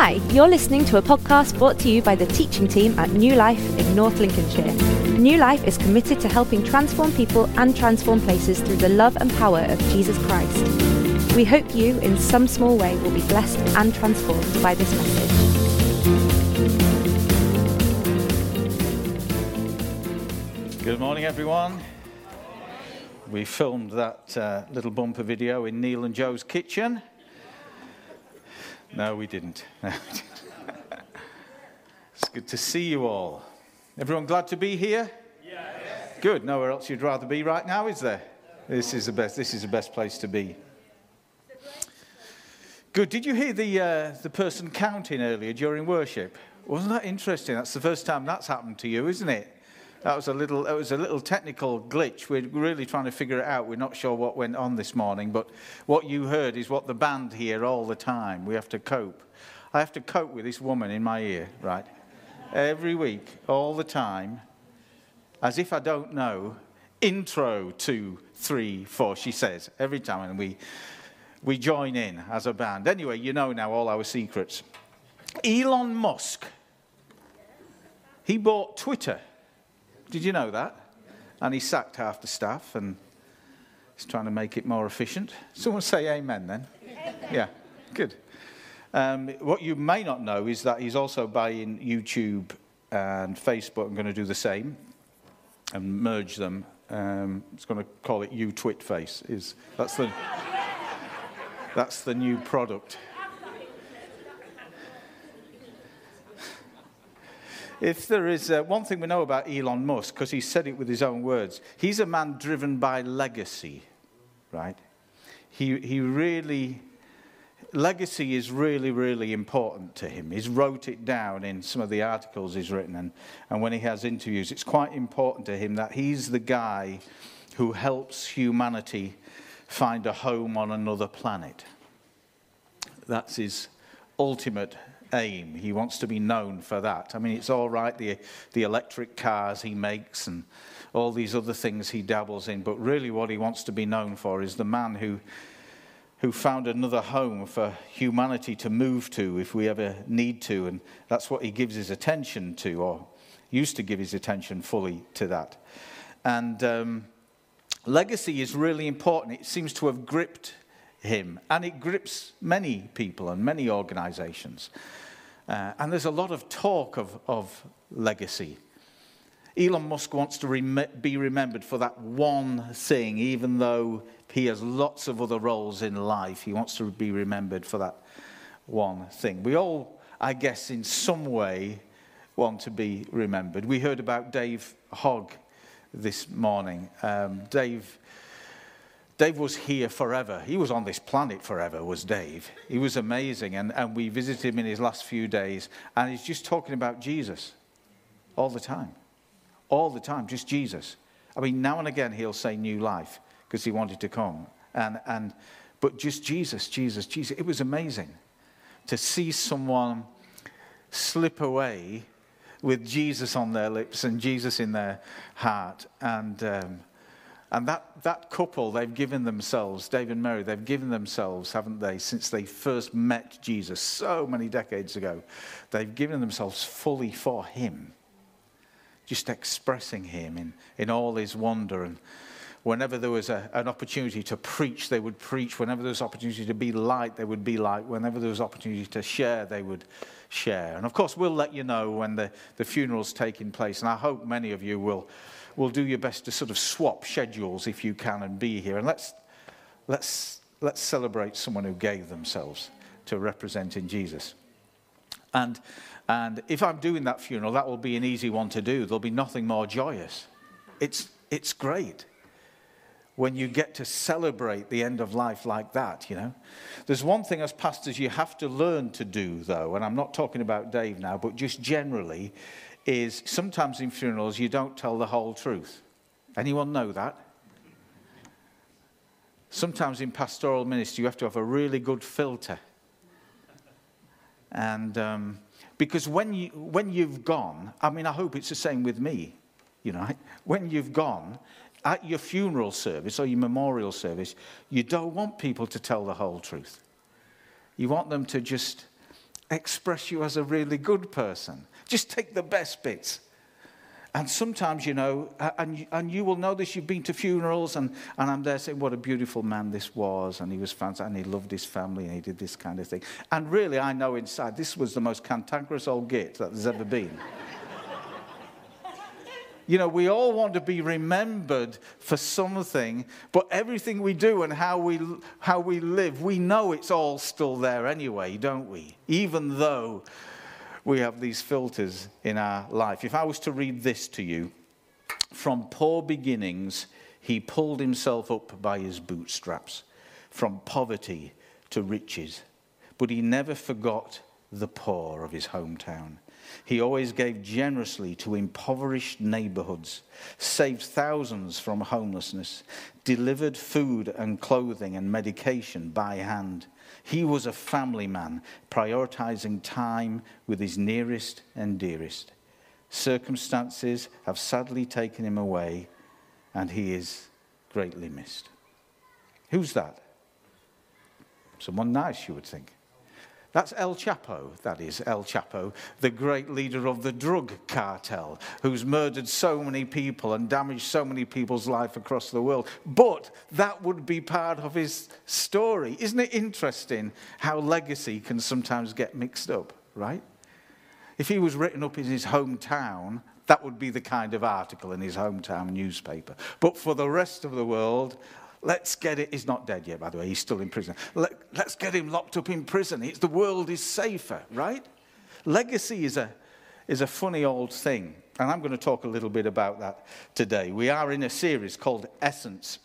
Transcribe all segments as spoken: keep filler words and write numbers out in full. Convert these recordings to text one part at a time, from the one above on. Hi, you're listening to a podcast brought to you by the teaching team at New Life in North Lincolnshire. New Life is committed to helping transform people and transform places through the love and power of Jesus Christ. We hope you, in some small way, will be blessed and transformed by this message. Good morning, everyone. We filmed that uh, little bumper video in Neil and Joe's kitchen. No, we didn't. No, we didn't. It's good to see you all. Everyone glad to be here? Yes. Good. Nowhere else you'd rather be right now, is there? This is the best. This is the best place to be. Good. Did you hear the uh, the person counting earlier during worship? Wasn't that interesting? That's the first time that's happened to you, isn't it? That was a little. It was a little technical glitch. We're really trying to figure it out. We're not sure what went on this morning, but what you heard is what the band hear all the time. We have to cope. I have to cope with this woman in my ear, right? Every week, all the time, as if I don't know. Intro two, three, four. She says every time, and we we join in as a band. Anyway, you know now all our secrets. Elon Musk. He bought Twitter. Did you know that? And he sacked half the staff and he's trying to make it more efficient. Someone say amen then. Amen. Yeah, good. Um, what you may not know is that he's also buying YouTube and Facebook and going to do the same and merge them. Um, he's going to call it Utwitface. Is that's the that's the new product. If there is uh, one thing we know about Elon Musk, because he said it with his own words, he's a man driven by legacy, right? He he really, legacy is really, really important to him. He's wrote it down in some of the articles he's written, and, and when he has interviews, it's quite important to him that he's the guy who helps humanity find a home on another planet. That's his ultimate aim. He wants to be known for that. I mean, it's all right, the the electric cars he makes and all these other things he dabbles in, but really what he wants to be known for is the man who who found another home for humanity to move to if we ever need to, and that's what he gives his attention to, or used to give his attention fully to that. And um, legacy is really important. It seems to have gripped him, and it grips many people and many organizations. Uh, and there's a lot of talk of, of legacy. Elon Musk wants to rem- be remembered for that one thing, even though he has lots of other roles in life. He wants to be remembered for that one thing. We all, I guess, in some way want to be remembered. We heard about Dave Hogg this morning. Um, Dave... Dave was here forever. He was on this planet forever, was Dave. He was amazing, and, and we visited him in his last few days, and he's just talking about Jesus all the time. All the time, just Jesus. I mean, now and again he'll say New Life, because he wanted to come. and and But just Jesus, Jesus, Jesus. It was amazing to see someone slip away with Jesus on their lips and Jesus in their heart, and... Um, And that, that couple, they've given themselves, Dave and Mary, they've given themselves, haven't they, since they first met Jesus so many decades ago. They've given themselves fully for him, just expressing him in, in all his wonder. And whenever there was a, an opportunity to preach, they would preach. Whenever there was opportunity to be light, they would be light. Whenever there was opportunity to share, they would share. And, of course, we'll let you know when the, the funeral's taking place, and I hope many of you will... We'll do your best to sort of swap schedules if you can and be here. And let's let's let's celebrate someone who gave themselves to representing Jesus. And and if I'm doing that funeral, that will be an easy one to do. There'll be nothing more joyous. It's it's great when you get to celebrate the end of life like that, you know. There's one thing as pastors you have to learn to do, though, and I'm not talking about Dave now, but just generally, is sometimes in funerals you don't tell the whole truth. Anyone know that? Sometimes in pastoral ministry you have to have a really good filter. And um, because when, you, when you've gone, I mean, I hope it's the same with me, you know, when you've gone, at your funeral service or your memorial service, you don't want people to tell the whole truth. You want them to just express you as a really good person. Just take the best bits. And sometimes, you know, and, and you will know this, you've been to funerals, and, and I'm there saying, what a beautiful man this was, and he was fantastic, and he loved his family, and he did this kind of thing. And really, I know inside, this was the most cantankerous old git that there's ever been. You know, we all want to be remembered for something, but everything we do and how we, how we live, we know it's all still there anyway, don't we? Even though we have these filters in our life. If I was to read this to you, from poor beginnings, he pulled himself up by his bootstraps, from poverty to riches, but he never forgot the poor of his hometown. He always gave generously to impoverished neighborhoods, saved thousands from homelessness, delivered food and clothing and medication by hand. He was a family man, prioritizing time with his nearest and dearest. Circumstances have sadly taken him away, and he is greatly missed. Who's that? Someone nice, you would think. That's El Chapo, that is El Chapo, the great leader of the drug cartel, who's murdered so many people and damaged so many people's life across the world. But that would be part of his story. Isn't it interesting how legacy can sometimes get mixed up, right? If he was written up in his hometown, that would be the kind of article in his hometown newspaper. But for the rest of the world, let's get it. He's not dead yet, by the way. He's still in prison. Let, let's get him locked up in prison. It's, the world is safer, right? Legacy is a, is a funny old thing. And I'm going to talk a little bit about that today. We are in a series called Essence.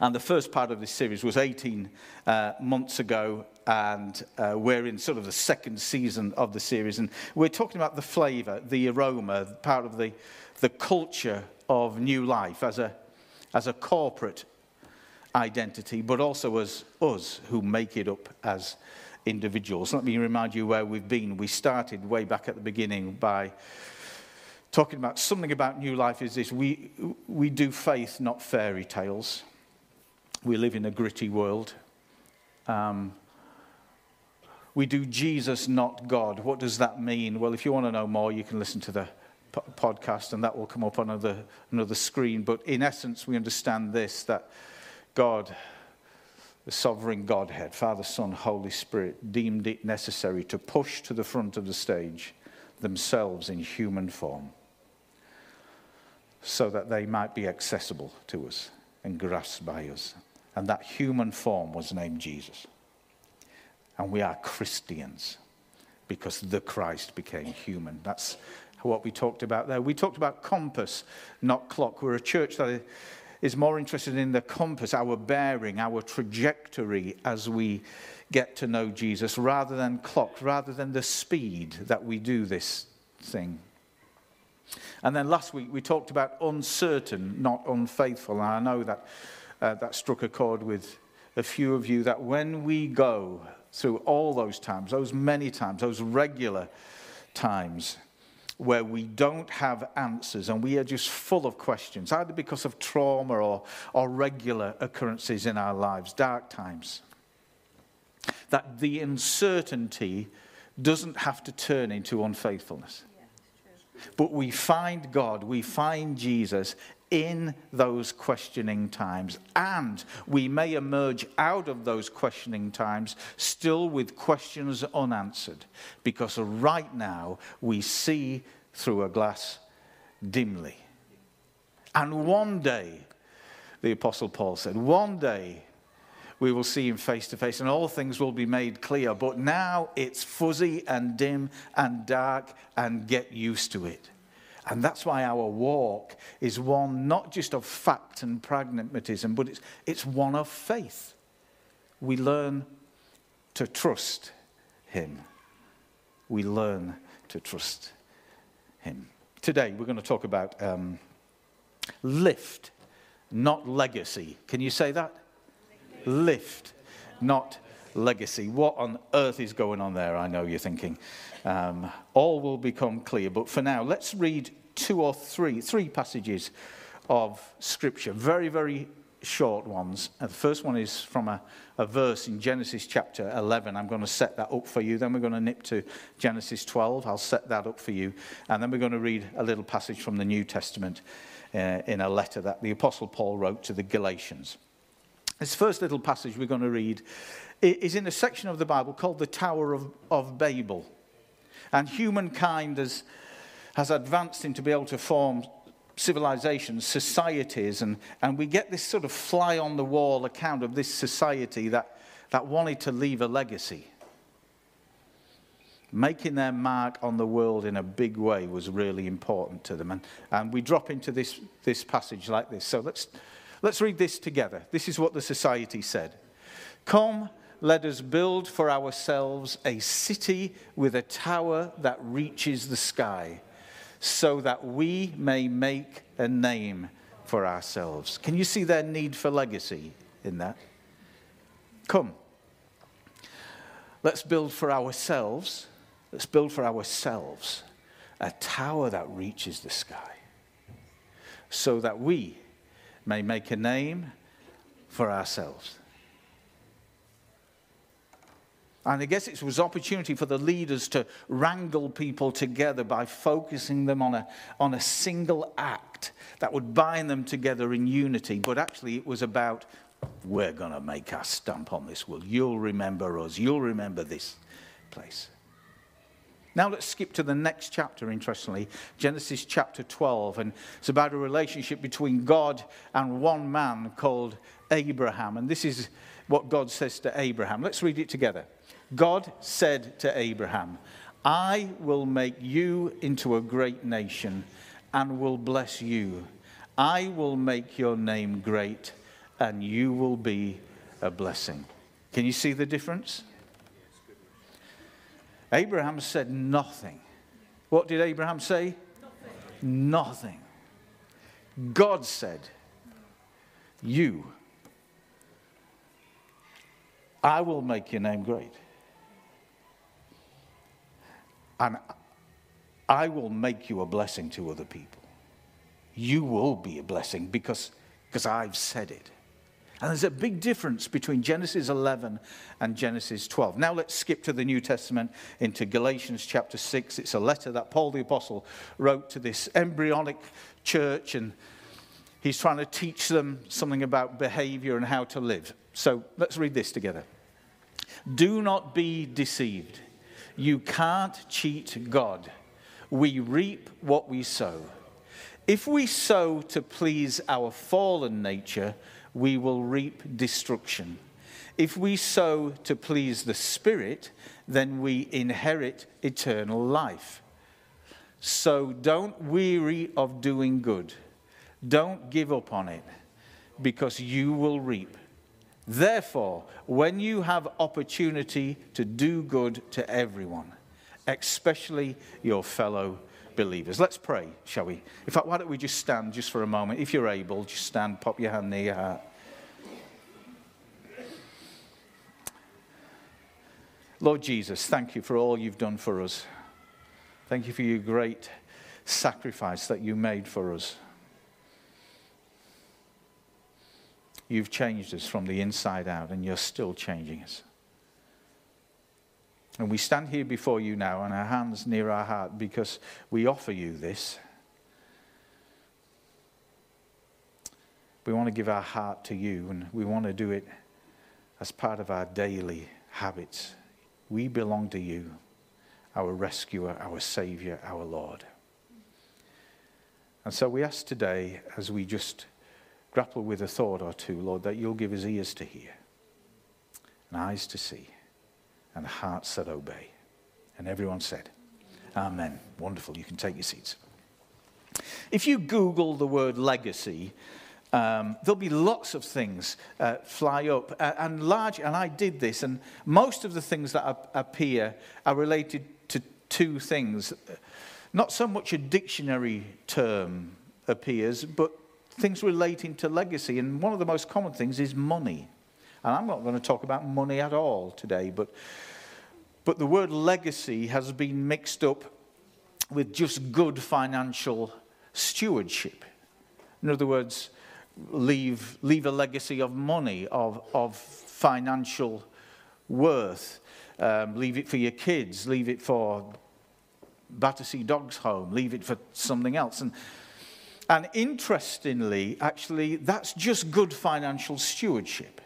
And the first part of this series was eighteen uh, months ago. And uh, we're in sort of the second season of the series. And we're talking about the flavor, the aroma, part of the, the culture of New Life as a, as a corporate identity, but also as us who make it up as individuals. Let me remind you where we've been. We started way back at the beginning by talking about something about New Life is this. We, we do faith, not fairy tales. We live in a gritty world. Um, we do Jesus, not God. What does that mean? Well, if you want to know more, you can listen to the po- podcast, and that will come up on another, another screen. But in essence, we understand this, that God, the sovereign Godhead, Father, Son, Holy Spirit, deemed it necessary to push to the front of the stage themselves in human form so that they might be accessible to us and grasped by us. And that human form was named Jesus. And we are Christians because the Christ became human. That's what we talked about there. We talked about compass, not clock. We're a church that is... is more interested in the compass, our bearing, our trajectory as we get to know Jesus, rather than clock, rather than the speed that we do this thing. And then last week we talked about uncertain, not unfaithful. And I know that uh, that struck a chord with a few of you, that when we go through all those times, those many times, those regular times, where we don't have answers and we are just full of questions, either because of trauma or, or regular occurrences in our lives, dark times, that the uncertainty doesn't have to turn into unfaithfulness. Yeah, it's true. But we find God, we find Jesus in those questioning times, and we may emerge out of those questioning times still with questions unanswered, because right now we see through a glass dimly. And one day, the Apostle Paul said, one day we will see him face to face and all things will be made clear, but now it's fuzzy and dim and dark, and get used to it. And that's why our walk is one not just of fact and pragmatism, but it's, it's one of faith. We learn to trust him. We learn to trust him. Today we're going to talk about um, lift, not legacy. Can you say that? Lift, not legacy. What on earth is going on there? I know you're thinking. Um, all will become clear. But for now, let's read two or three, three passages of Scripture. Very, very short ones. And the first one is from a, a verse in Genesis chapter eleven. I'm going to set that up for you. Then we're going to nip to Genesis twelve. I'll set that up for you. And then we're going to read a little passage from the New Testament uh, in a letter that the Apostle Paul wrote to the Galatians. This first little passage we're going to read is in a section of the Bible called the Tower of, of Babel. And humankind has, has advanced into being able to form civilizations, societies, and, and we get this sort of fly-on-the-wall account of this society that, that wanted to leave a legacy. Making their mark on the world in a big way was really important to them. And, and we drop into this, this passage like this. So let's, let's read this together. This is what the society said. Come, let us build for ourselves a city with a tower that reaches the sky, so that we may make a name for ourselves. Can you see their need for legacy in that? Come, let's build for ourselves, let's build for ourselves a tower that reaches the sky, so that we may make a name for ourselves. And I guess it was opportunity for the leaders to wrangle people together by focusing them on a, on a single act that would bind them together in unity. But actually it was about, we're going to make our stamp on this world. You'll remember us. You'll remember this place. Now let's skip to the next chapter, interestingly, Genesis chapter twelve. And it's about a relationship between God and one man called Abraham. And this is what God says to Abraham. Let's read it together. God said to Abraham, I will make you into a great nation and will bless you. I will make your name great and you will be a blessing. Can you see the difference? Abraham said nothing. What did Abraham say? Nothing. Nothing. God said, you, I will make your name great. And I will make you a blessing to other people. You will be a blessing because, because I've said it. And there's a big difference between Genesis eleven and Genesis twelve. Now let's skip to the New Testament into Galatians chapter six. It's a letter that Paul the Apostle wrote to this embryonic church, and he's trying to teach them something about behavior and how to live. So let's read this together. Do not be deceived. You can't cheat God. We reap what we sow. If we sow to please our fallen nature, we will reap destruction. If we sow to please the Spirit, then we inherit eternal life. So don't weary of doing good. Don't give up on it, because you will reap. Therefore, when you have opportunity to do good to everyone, especially your fellow believers. Let's pray, shall we? In fact, why don't we just stand just for a moment? If you're able, just stand, pop your hand near your heart. Lord Jesus, thank you for all you've done for us. Thank you for your great sacrifice that you made for us. You've changed us from the inside out, and you're still changing us. And we stand here before you now, and our hands near our heart, because we offer you this. We want to give our heart to you, and we want to do it as part of our daily habits. We belong to you, our rescuer, our Savior, our Lord. And so we ask today, as we just grapple with a thought or two, Lord, that you'll give us ears to hear, and eyes to see, and hearts that obey. And everyone said, Amen. Wonderful. You can take your seats. If you Google the word legacy, um, there'll be lots of things uh, fly up. Uh, and large, and I did this, and most of the things that ap- appear are related to two things. Not so much a dictionary term appears, but things relating to legacy, and one of the most common things is money. And I'm not going to talk about money at all today, but but the word legacy has been mixed up with just good financial stewardship. In other words, leave, leave a legacy of money, of, of financial worth. Um, leave it for your kids, leave it for Battersea Dogs Home, leave it for something else. And, and interestingly, actually, that's just good financial stewardship.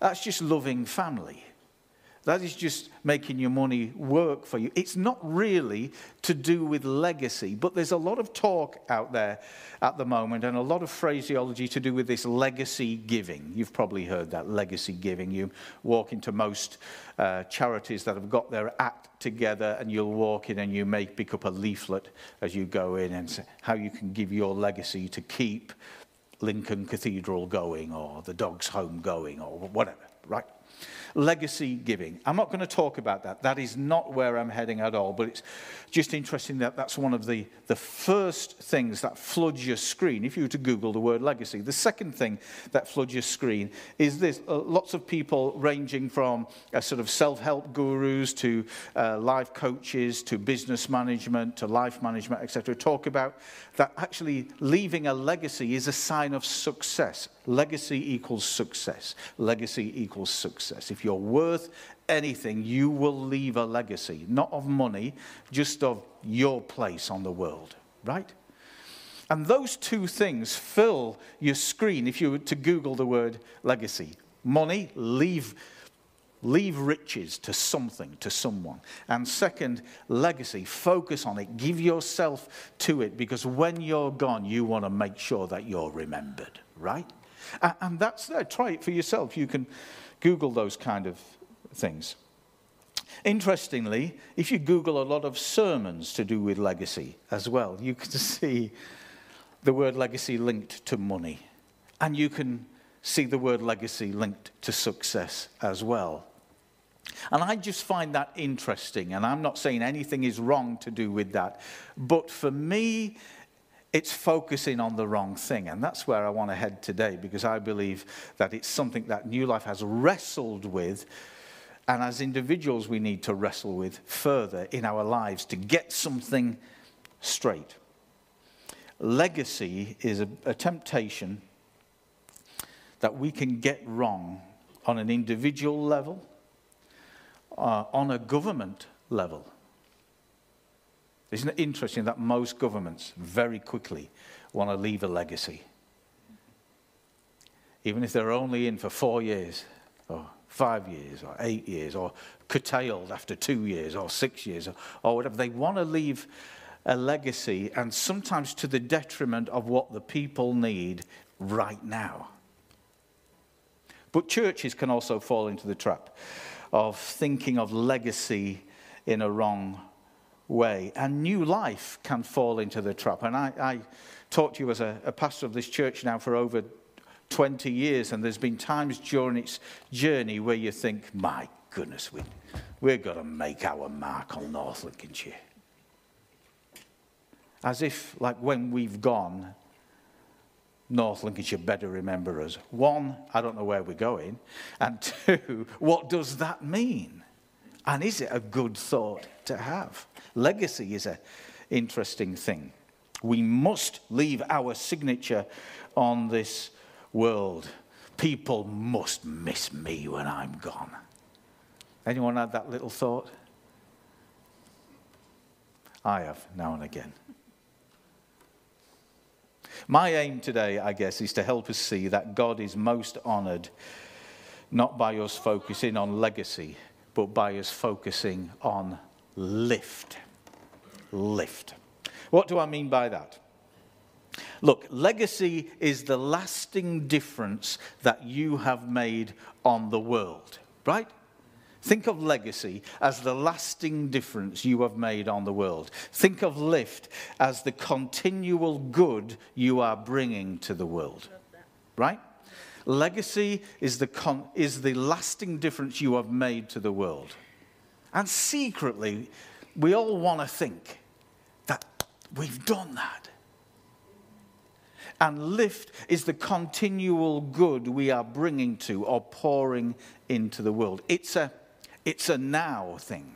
That's just loving family. That is just making your money work for you. It's not really to do with legacy, but there's a lot of talk out there at the moment and a lot of phraseology to do with this legacy giving. You've probably heard that, legacy giving. You walk into most uh, charities that have got their act together, and you'll walk in and you may pick up a leaflet as you go in and say how you can give your legacy to keep Lincoln Cathedral going or the Dogs Home going or whatever, right? Legacy giving. I'm not going to talk about that. That is not where I'm heading at all, but it's just interesting that that's one of the, the first things that floods your screen if you were to Google the word legacy. The second thing that floods your screen is this. Uh, lots of people ranging from uh, sort of self-help gurus to uh, life coaches to business management to life management, et cetera, talk about that actually leaving a legacy is a sign of success. Legacy equals success. Legacy equals success. If you're worth anything, you will leave a legacy, not of money, just of your place on the world, right? And those two things fill your screen if you were to Google the word legacy. Money, leave, leave riches to something, to someone. And second, legacy, focus on it, give yourself to it, because when you're gone, you want to make sure that you're remembered, right? And that's there. Try it for yourself. You can Google those kind of things. Interestingly, if you Google a lot of sermons to do with legacy as well, you can see the word legacy linked to money. And you can see the word legacy linked to success as well. And I just find that interesting. And I'm not saying anything is wrong to do with that. But for me, it's focusing on the wrong thing, and that's where I want to head today, because I believe that it's something that New Life has wrestled with, and as individuals we need to wrestle with further in our lives to get something straight. Legacy is a, a temptation that we can get wrong on an individual level, uh, on a government level. Isn't it interesting that most governments very quickly want to leave a legacy? Even if they're only in for four years, or five years, or eight years, or curtailed after two years, or six years, or, or whatever. They want to leave a legacy, and sometimes to the detriment of what the people need right now. But churches can also fall into the trap of thinking of legacy in a wrong way. way and New Life can fall into the trap. And I, I talk to you as a, a pastor of this church now for over twenty years, and there's been times during its journey where you think, my goodness, we, we're going to make our mark on North Lincolnshire. As if, like, when we've gone, North Lincolnshire better remember us. One, I don't know where we're going, and two, what does that mean? And is it a good thought to have? Legacy is an interesting thing. We must leave our signature on this world. People must miss me when I'm gone. Anyone had that little thought? I have, now and again. My aim today, I guess, is to help us see that God is most honored not by us focusing on legacy, but by us focusing on lift. Lift. What do I mean by that? Look, legacy is the lasting difference that you have made on the world, right? Think of legacy as the lasting difference you have made on the world. Think of lift as the continual good you are bringing to the world, right? Legacy is the, con is the lasting difference you have made to the world. And secretly, we all want to think that we've done that. And lift is the continual good we are bringing to or pouring into the world. It's a, it's a now thing.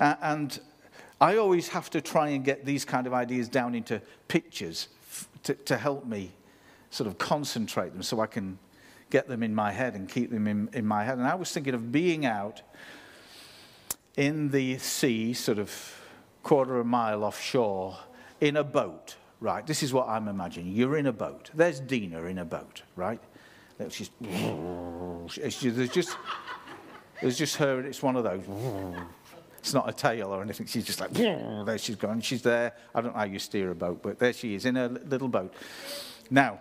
Uh, and I always have to try and get these kind of ideas down into pictures to, to help me sort of concentrate them so I can get them in my head and keep them in, in my head. And I was thinking of being out in the sea, sort of quarter of a mile offshore, in a boat, right? This is what I'm imagining. You're in a boat. There's Dina in a boat, right? She's, it's just, there's just, there's just her, and it's one of those. It's not a tail or anything. She's just like, there she's gone. She's there. I don't know how you steer a boat, but there she is in her little boat. Now,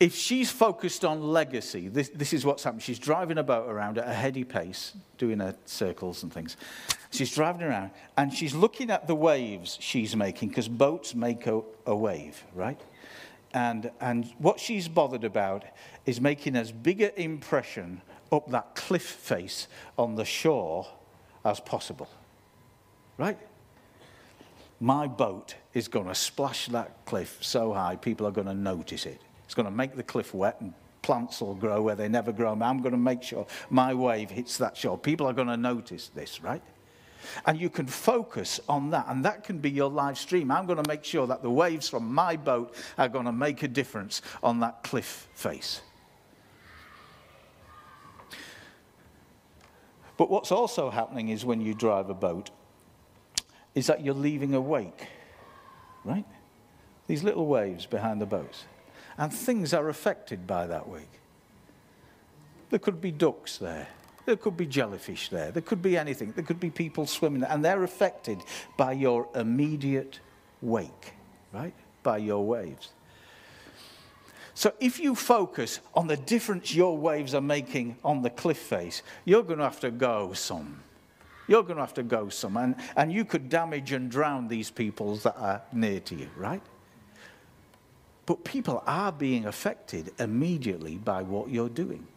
if she's focused on legacy, this, this is what's happened. She's driving a boat around at a heady pace, doing her circles and things. She's driving around, and she's looking at the waves she's making, because boats make a, a wave, right? And, and what she's bothered about is making as big an impression up that cliff face on the shore as possible, right? My boat is going to splash that cliff so high, people are going to notice it. It's going to make the cliff wet, and plants will grow where they never grow. I'm going to make sure my wave hits that shore. People are going to notice this, right? And you can focus on that, and that can be your live stream. I'm going to make sure that the waves from my boat are going to make a difference on that cliff face. But what's also happening is when you drive a boat is that you're leaving a wake, right? These little waves behind the boats. And things are affected by that wake. There could be ducks there. There could be jellyfish there. There could be anything. There could be people swimming there. And they're affected by your immediate wake, right? By your waves. So if you focus on the difference your waves are making on the cliff face, you're going to have to go some. You're going to have to go some. And, and you could damage and drown these peoples that are near to you, right? But people are being affected immediately by what you're doing.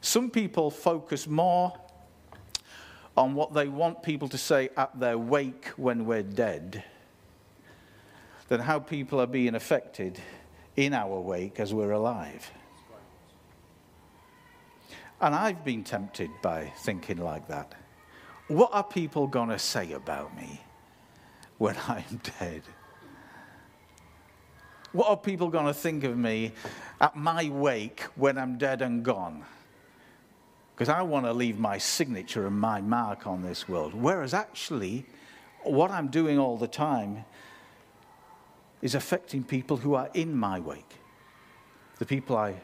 Some people focus more on what they want people to say at their wake when we're dead than how people are being affected in our wake as we're alive. And I've been tempted by thinking like that. What are people going to say about me when I'm dead? What are people going to think of me at my wake when I'm dead and gone? Because I want to leave my signature and my mark on this world. Whereas actually, what I'm doing all the time is affecting people who are in my wake. The people I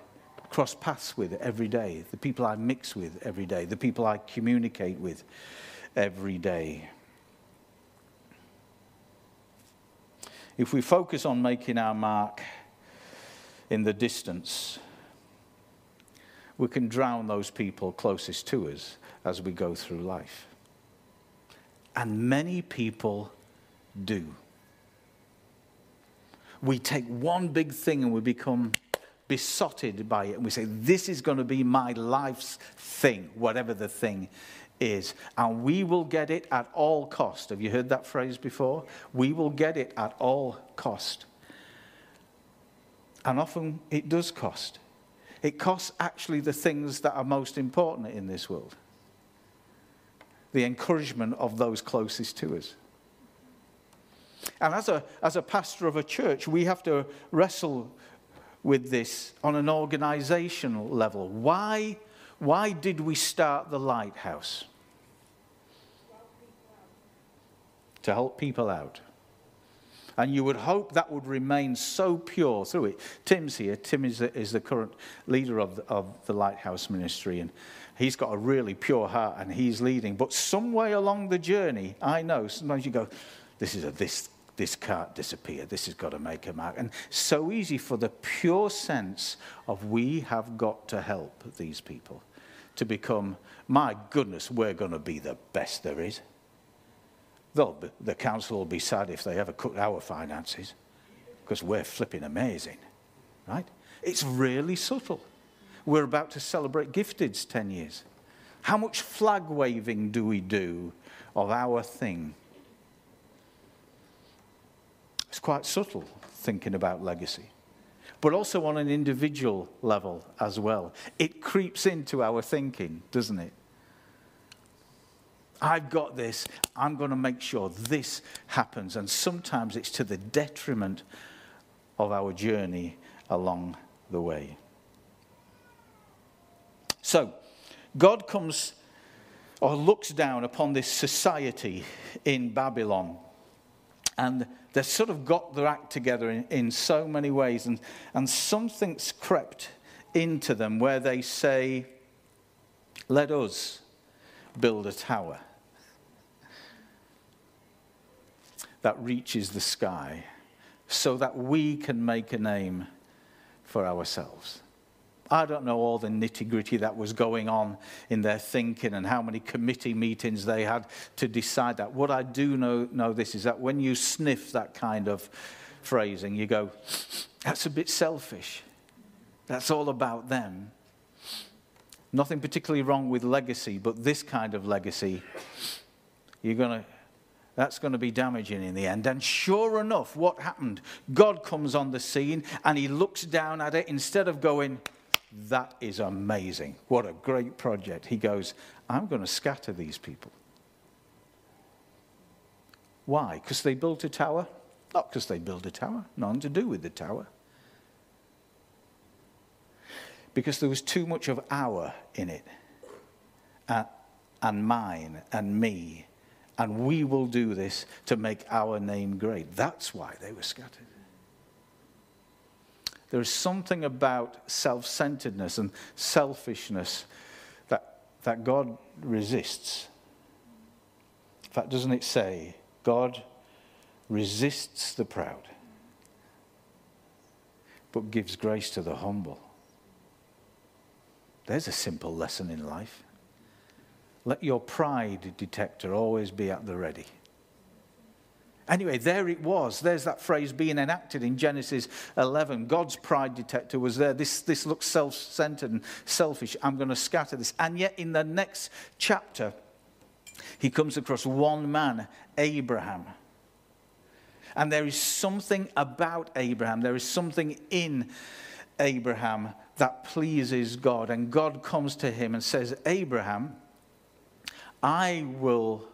cross paths with every day. The people I mix with every day. The people I communicate with every day. If we focus on making our mark in the distance, we can drown those people closest to us as we go through life. And many people do. We take one big thing and we become besotted by it. And we say, this is going to be my life's thing, whatever the thing is. And we will get it at all cost. Have you heard that phrase before? We will get it at all cost. And often it does cost. It costs actually the things that are most important in this world. The encouragement of those closest to us. And as a, as a pastor of a church, we have to wrestle with this on an organizational level. Why? Why did we start the Lighthouse? To help people out. And you would hope that would remain so pure through it. Tim's here. Tim is the, is the current leader of the, of the Lighthouse Ministry. And he's got a really pure heart and he's leading. But some way along the journey, I know, sometimes you go, this is a this, this can't disappear. This has got to make a mark. And so easy for the pure sense of we have got to help these people to become, my goodness, we're going to be the best there is. They'll be, the council will be sad if they ever cut our finances because we're flipping amazing, right? It's really subtle. We're about to celebrate Gifted's ten years. How much flag waving do we do of our thing? It's quite subtle thinking about legacy, but also on an individual level as well. It creeps into our thinking, doesn't it? I've got this. I'm going to make sure this happens. And sometimes it's to the detriment of our journey along the way. So God comes or looks down upon this society in Babylon. And they've sort of got their act together in, in so many ways. And, and something's crept into them where they say, let us build a tower that reaches the sky so that we can make a name for ourselves. I don't know all the nitty-gritty that was going on in their thinking and how many committee meetings they had to decide that. What I do know, know this is that when you sniff that kind of phrasing, you go, that's a bit selfish. That's all about them. Nothing particularly wrong with legacy, but this kind of legacy, you're gonna, that's going to be damaging in the end. And sure enough, what happened? God comes on the scene and he looks down at it. Instead of going, that is amazing. What a great project. He goes, I'm going to scatter these people. Why? Because they built a tower? Not because they built a tower. Nothing to do with the tower. Because there was too much of our in it. Uh, and mine and me. And we will do this to make our name great. That's why they were scattered. There is something about self-centeredness and selfishness that, that God resists. In fact, doesn't it say, God resists the proud, but gives grace to the humble. There's a simple lesson in life. Let your pride detector always be at the ready. Anyway, there it was. There's that phrase being enacted in Genesis eleven. God's pride detector was there. This, this looks self-centered and selfish. I'm going to scatter this. And yet in the next chapter, he comes across one man, Abraham. And there is something about Abraham. There is something in Abraham that pleases God. And God comes to him and says, Abraham, I will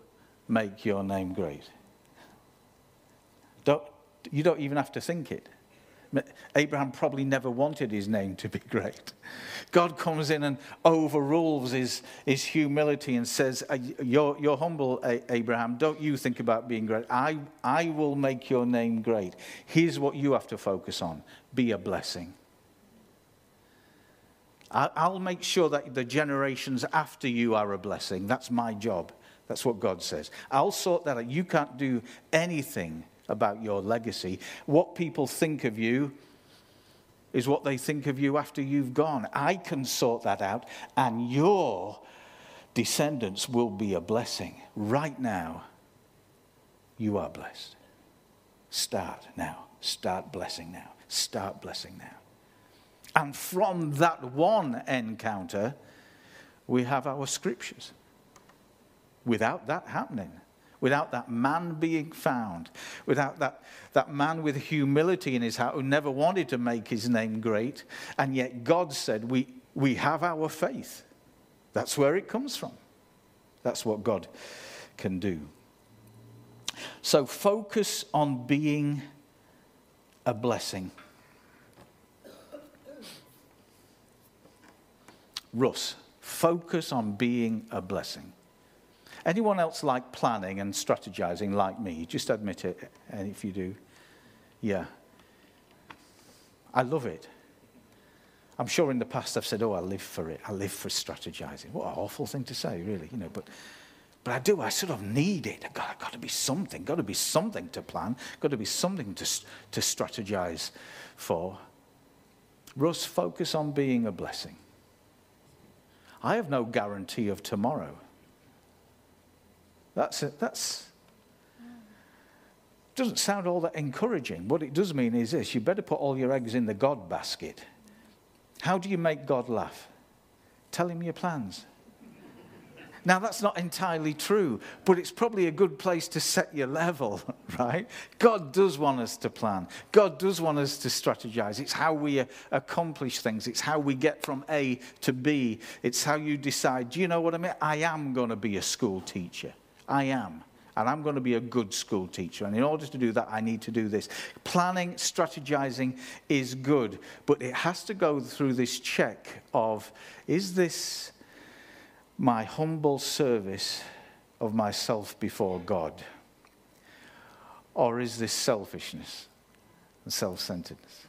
make your name great. Don't, you don't even have to think it. Abraham probably never wanted his name to be great. God comes in and overrules his, his humility and says, you're, you're humble, Abraham. Don't you think about being great. I, I will make your name great. Here's what you have to focus on. Be a blessing. I'll make sure that the generations after you are a blessing. That's my job. That's what God says. I'll sort that out. You can't do anything about your legacy. What people think of you is what they think of you after you've gone. I can sort that out, and your descendants will be a blessing. Right now, you are blessed. Start now. Start blessing now. Start blessing now. And from that one encounter, we have our scriptures. Without that happening, without that man being found, without that, that man with humility in his heart who never wanted to make his name great, and yet God said, we, we have our faith. That's where it comes from. That's what God can do. So focus on being a blessing. Russ, focus on being a blessing. Anyone else like planning and strategizing like me? Just admit it, and if you do, yeah. I love it. I'm sure in the past I've said, oh, I live for it. I live for strategizing. What an awful thing to say, really, you know, but but I do, I sort of need it. I've got, I've got to be something, got to be something to plan, got to be something to, to strategize for. Russ, focus on being a blessing. I have no guarantee of tomorrow. That's it. That's doesn't sound all that encouraging. What it does mean is this: you better put all your eggs in the God basket. How do you make God laugh? Tell him your plans. Now, that's not entirely true, but it's probably a good place to set your level, right? God does want us to plan. God does want us to strategize. It's how we accomplish things. It's how we get from A to B. It's how you decide, do you know what I mean? I am going to be a school teacher. I am. And I'm going to be a good school teacher. And in order to do that, I need to do this. Planning, strategizing is good, but it has to go through this check of, is this my humble service of myself before God? Or is this selfishness and self-centeredness?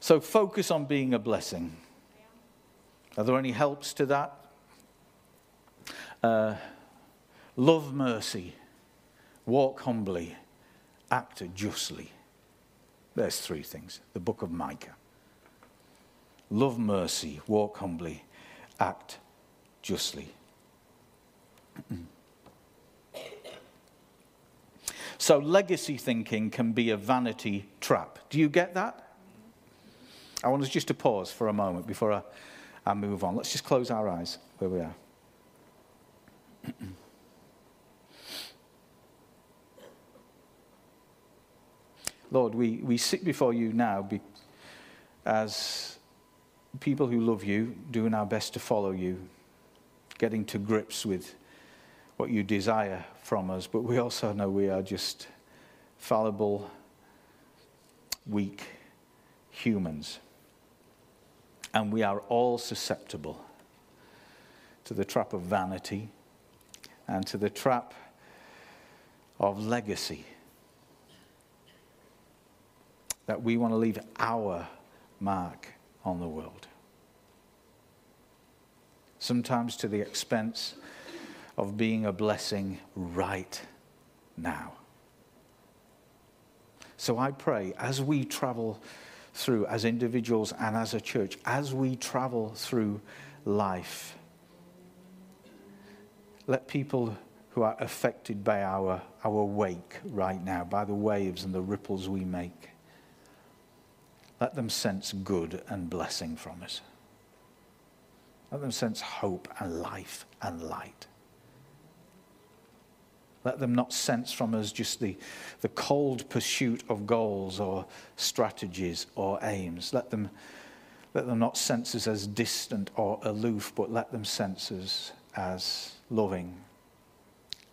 So focus on being a blessing. Are there any helps to that? Uh, love mercy, walk humbly, act justly. There's three things. The book of Micah. Love mercy, walk humbly, act justly. So legacy thinking can be a vanity trap. Do you get that? I want us just to pause for a moment before I, I move on. Let's just close our eyes where we are. Lord, we, we sit before you now be, as people who love you, doing our best to follow you, getting to grips with what you desire from us. But we also know we are just fallible, weak humans. And we are all susceptible to the trap of vanity and to the trap of legacy. That we want to leave our mark on the world. Sometimes to the expense of being a blessing right now. So I pray, as we travel through, as individuals and as a church, as we travel through life, let people who are affected by our, our wake right now, by the waves and the ripples we make, let them sense good and blessing from us. Let them sense hope and life and light. Let them not sense from us just the, the cold pursuit of goals or strategies or aims. Let them, let them not sense us as distant or aloof, but let them sense us as loving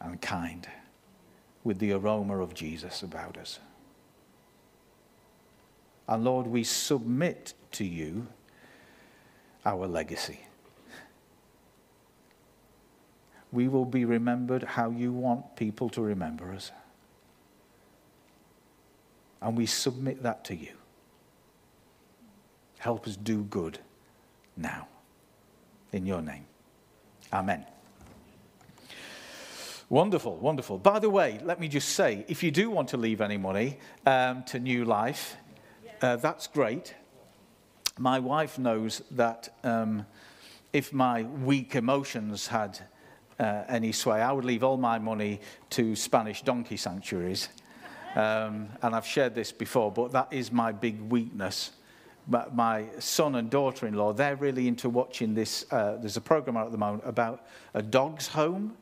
and kind, with the aroma of Jesus about us. And Lord, we submit to you our legacy. We will be remembered how you want people to remember us. And we submit that to you. Help us do good now. In your name. Amen. Wonderful, wonderful. By the way, let me just say, if you do want to leave any money um, to New Life, Uh, that's great. My wife knows that um, if my weak emotions had uh, any sway, I would leave all my money to Spanish donkey sanctuaries. Um, and I've shared this before, but that is my big weakness. But my son and daughter-in-law, they're really into watching this. Uh, there's a program out at the moment about a dog's home.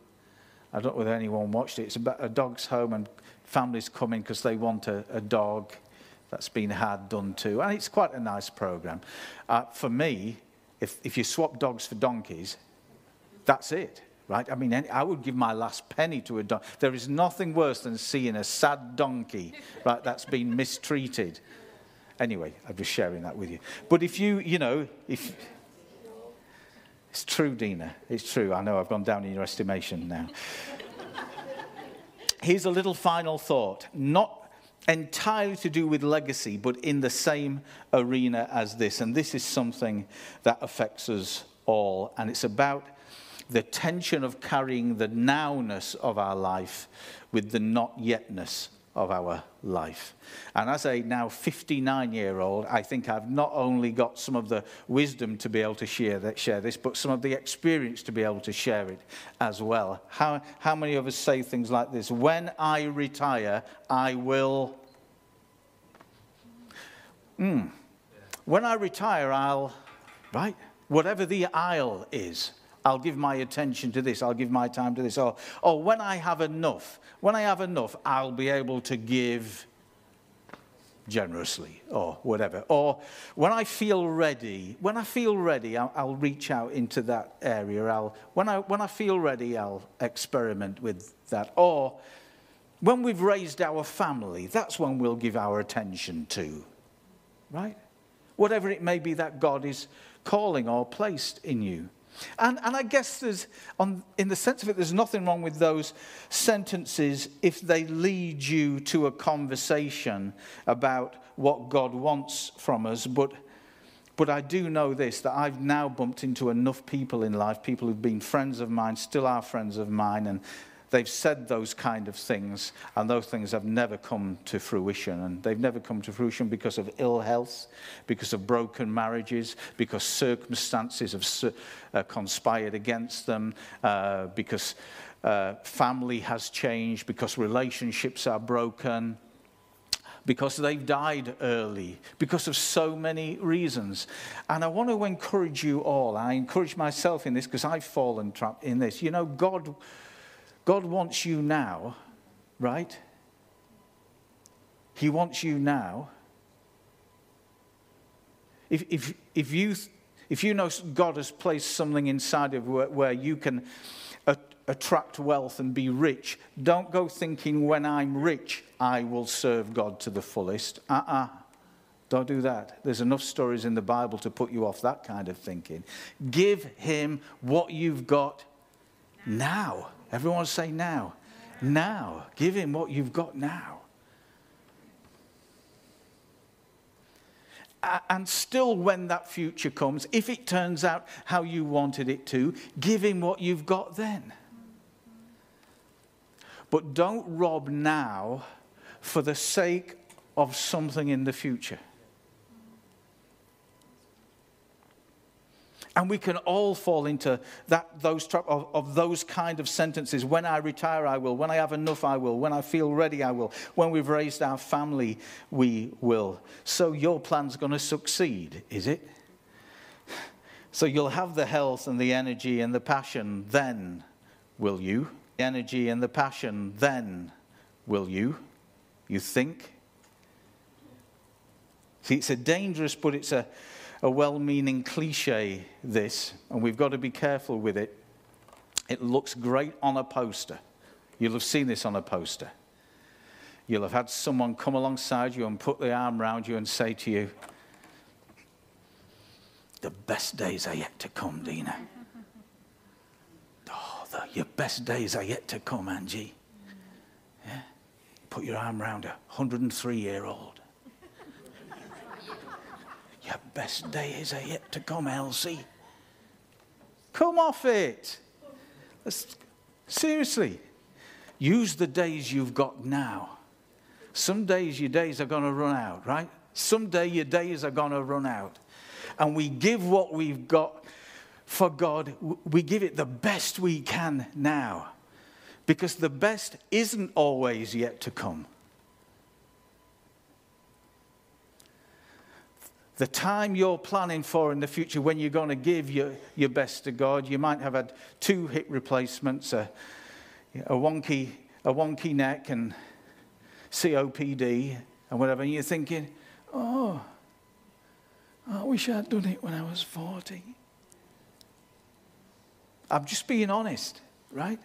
I don't know whether anyone watched it. It's about a dog's home, and families come in because they want a, a dog that's been hard done too. And it's quite a nice program. Uh, for me, if, if you swap dogs for donkeys, that's it, right? I mean, I would give my last penny to a dog. There is nothing worse than seeing a sad donkey, right, that's been mistreated. Anyway, I'm just sharing that with you. But if you, you know, if... It's true, Dina. It's true. I know I've gone down in your estimation now. Here's a little final thought. Not entirely to do with legacy, but in the same arena as this. And this is something that affects us all. And it's about the tension of carrying the nowness of our life with the not yetness of our life. And as a now fifty-nine-year-old, I think I've not only got some of the wisdom to be able to share, that, share this, but some of the experience to be able to share it as well. How, how many of us say things like this? When I retire, I will... Mm. When I retire, I'll... right? Whatever the aisle is, I'll give my attention to this, I'll give my time to this, or, or when I have enough, when I have enough, I'll be able to give generously, or whatever. Or when I feel ready, when I feel ready, I'll, I'll reach out into that area. I'll, when I, when I feel ready, I'll experiment with that. Or when we've raised our family, that's when we'll give our attention to, right? Whatever it may be that God is calling or placed in you. And, and I guess there's, on, in the sense of it, there's nothing wrong with those sentences if they lead you to a conversation about what God wants from us. But, but I do know this, that I've now bumped into enough people in life, people who've been friends of mine, still are friends of mine, and they've said those kind of things, and those things have never come to fruition. And they've never come to fruition because of ill health, because of broken marriages, because circumstances have uh, conspired against them, uh, because uh, family has changed, because relationships are broken, because they've died early, because of so many reasons. And I want to encourage you all. I encourage myself in this because I've fallen trapped in this. You know, God... God wants you now, right? He wants you now. If, if, if, you, if you know God has placed something inside of where, where you can a, attract wealth and be rich, don't go thinking, when I'm rich, I will serve God to the fullest. Uh-uh. Don't do that. There's enough stories in the Bible to put you off that kind of thinking. Give him what you've got now. Everyone say now. Now. Give him what you've got now. And still, when that future comes, if it turns out how you wanted it to, give him what you've got then. But don't rob now for the sake of something in the future. And we can all fall into that, those trap of, of those kind of sentences. When I retire, I will. When I have enough, I will. When I feel ready, I will. When we've raised our family, we will. So your plan's going to succeed, is it? So you'll have the health and the energy and the passion, then will you? The energy and the passion, then will you? You think? See, it's a dangerous, but it's a... a well-meaning cliche, this, and we've got to be careful with it. It looks great on a poster. You'll have seen this on a poster. You'll have had someone come alongside you and put their arm around you and say to you, the best days are yet to come, Dina. Oh, the, your best days are yet to come, Angie. Yeah? Put your arm around a one hundred and three-year-old. Your best days are yet to come, Elsie. Come off it. Seriously. Use the days you've got now. Some days your days are going to run out, right? Someday your days are going to run out. And we give what we've got for God. We give it the best we can now. Because the best isn't always yet to come. The time you're planning for in the future, when you're going to give your, your best to God, you might have had two hip replacements, a, a, wonky, a wonky neck and C O P D and whatever. And you're thinking, oh, I wish I'd done it when I was forty. I'm just being honest, right?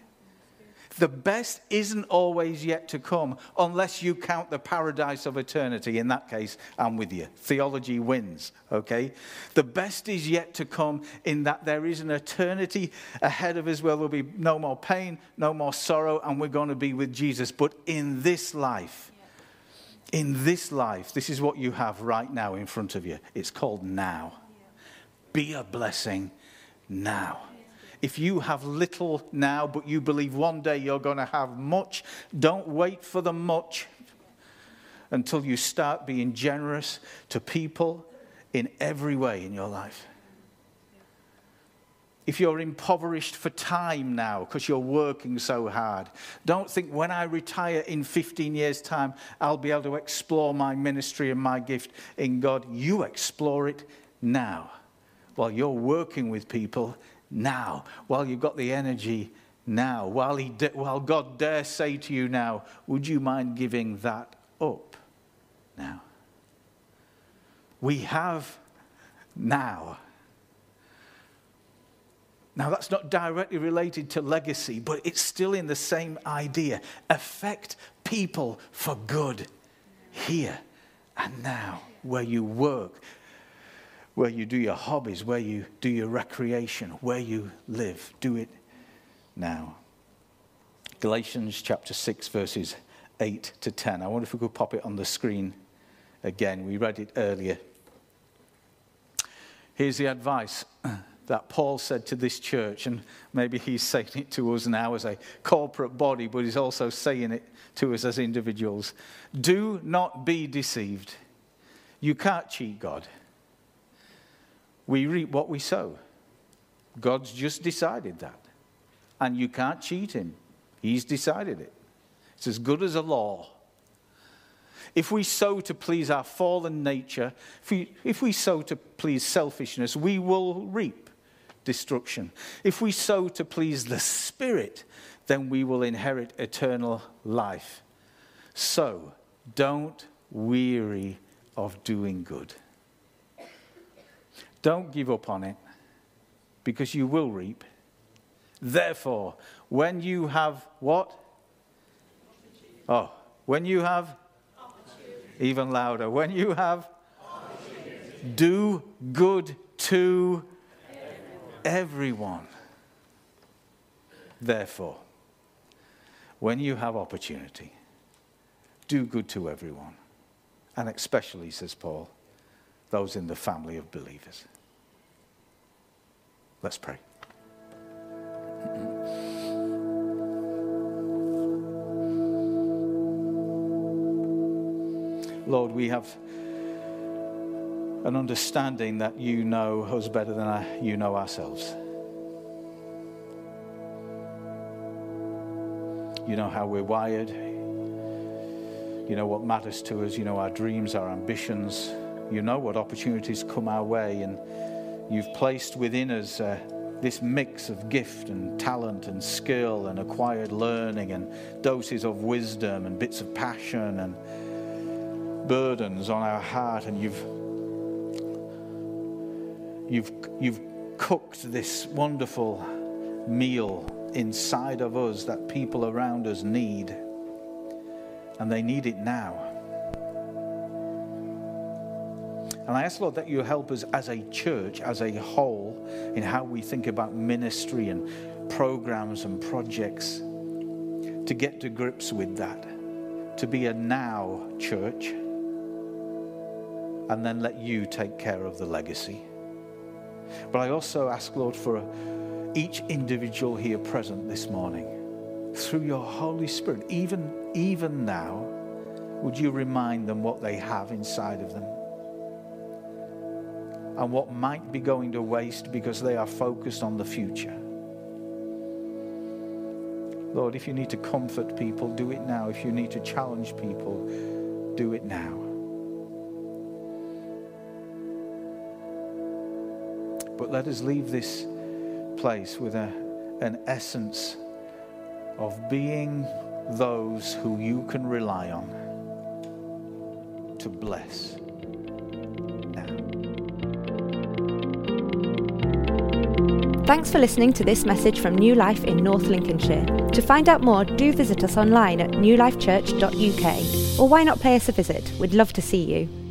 The best isn't always yet to come unless you count the paradise of eternity. In that case, I'm with you. Theology wins, okay? The best is yet to come in that there is an eternity ahead of us where there'll be no more pain, no more sorrow, and we're going to be with Jesus. But in this life, in this life, this is what you have right now in front of you. It's called now. Be a blessing now. If you have little now, but you believe one day you're going to have much, don't wait for the much until you start being generous to people in every way in your life. If you're impoverished for time now because you're working so hard, don't think when I retire in fifteen years' time, I'll be able to explore my ministry and my gift in God. You explore it now. while you're working with people now, while you've got the energy now, while, he de- while God dare say to you now, would you mind giving that up now? We have now. Now, that's not directly related to legacy, but it's still in the same idea. Affect people for good here and now, where you work, where you do your hobbies, where you do your recreation, where you live. Do it now. Galatians chapter six, verses eight to ten. I wonder if we could pop it on the screen again. We read it earlier. Here's the advice that Paul said to this church, and maybe he's saying it to us now as a corporate body, but he's also saying it to us as individuals. Do not be deceived. You can't cheat God. We reap what we sow. God's just decided that. And you can't cheat him. He's decided it. It's as good as a law. If we sow to please our fallen nature, if we, if we sow to please selfishness, we will reap destruction. If we sow to please the Spirit, then we will inherit eternal life. So, don't weary of doing good. Don't give up on it, because you will reap. Therefore, when you have what? Oh, when you have? Even louder. When you have? Do good to everyone. Therefore, when you have opportunity, do good to everyone, and especially, says Paul, those in the family of believers. Let's pray. Lord, we have an understanding that you know us better than I, you know ourselves. You know how we're wired. You know what matters to us. You know our dreams, our ambitions. You know what opportunities come our way. And you've placed within us uh, this mix of gift and talent and skill and acquired learning and doses of wisdom and bits of passion and burdens on our heart. And you've You've, you've cooked this wonderful meal inside of us that people around us need, and they need it now. And I ask, Lord, that you help us as a church, as a whole, in how we think about ministry and programs and projects, to get to grips with that, to be a now church, and then let you take care of the legacy. But I also ask, Lord, for each individual here present this morning, through your Holy Spirit, even, even now, would you remind them what they have inside of them and what might be going to waste because they are focused on the future. Lord, if you need to comfort people, do it now. If you need to challenge people, do it now. But let us leave this place with a, an essence of being those who you can rely on to bless. Thanks for listening to this message from New Life in North Lincolnshire. To find out more, do visit us online at new life church dot U K, or why not pay us a visit? We'd love to see you.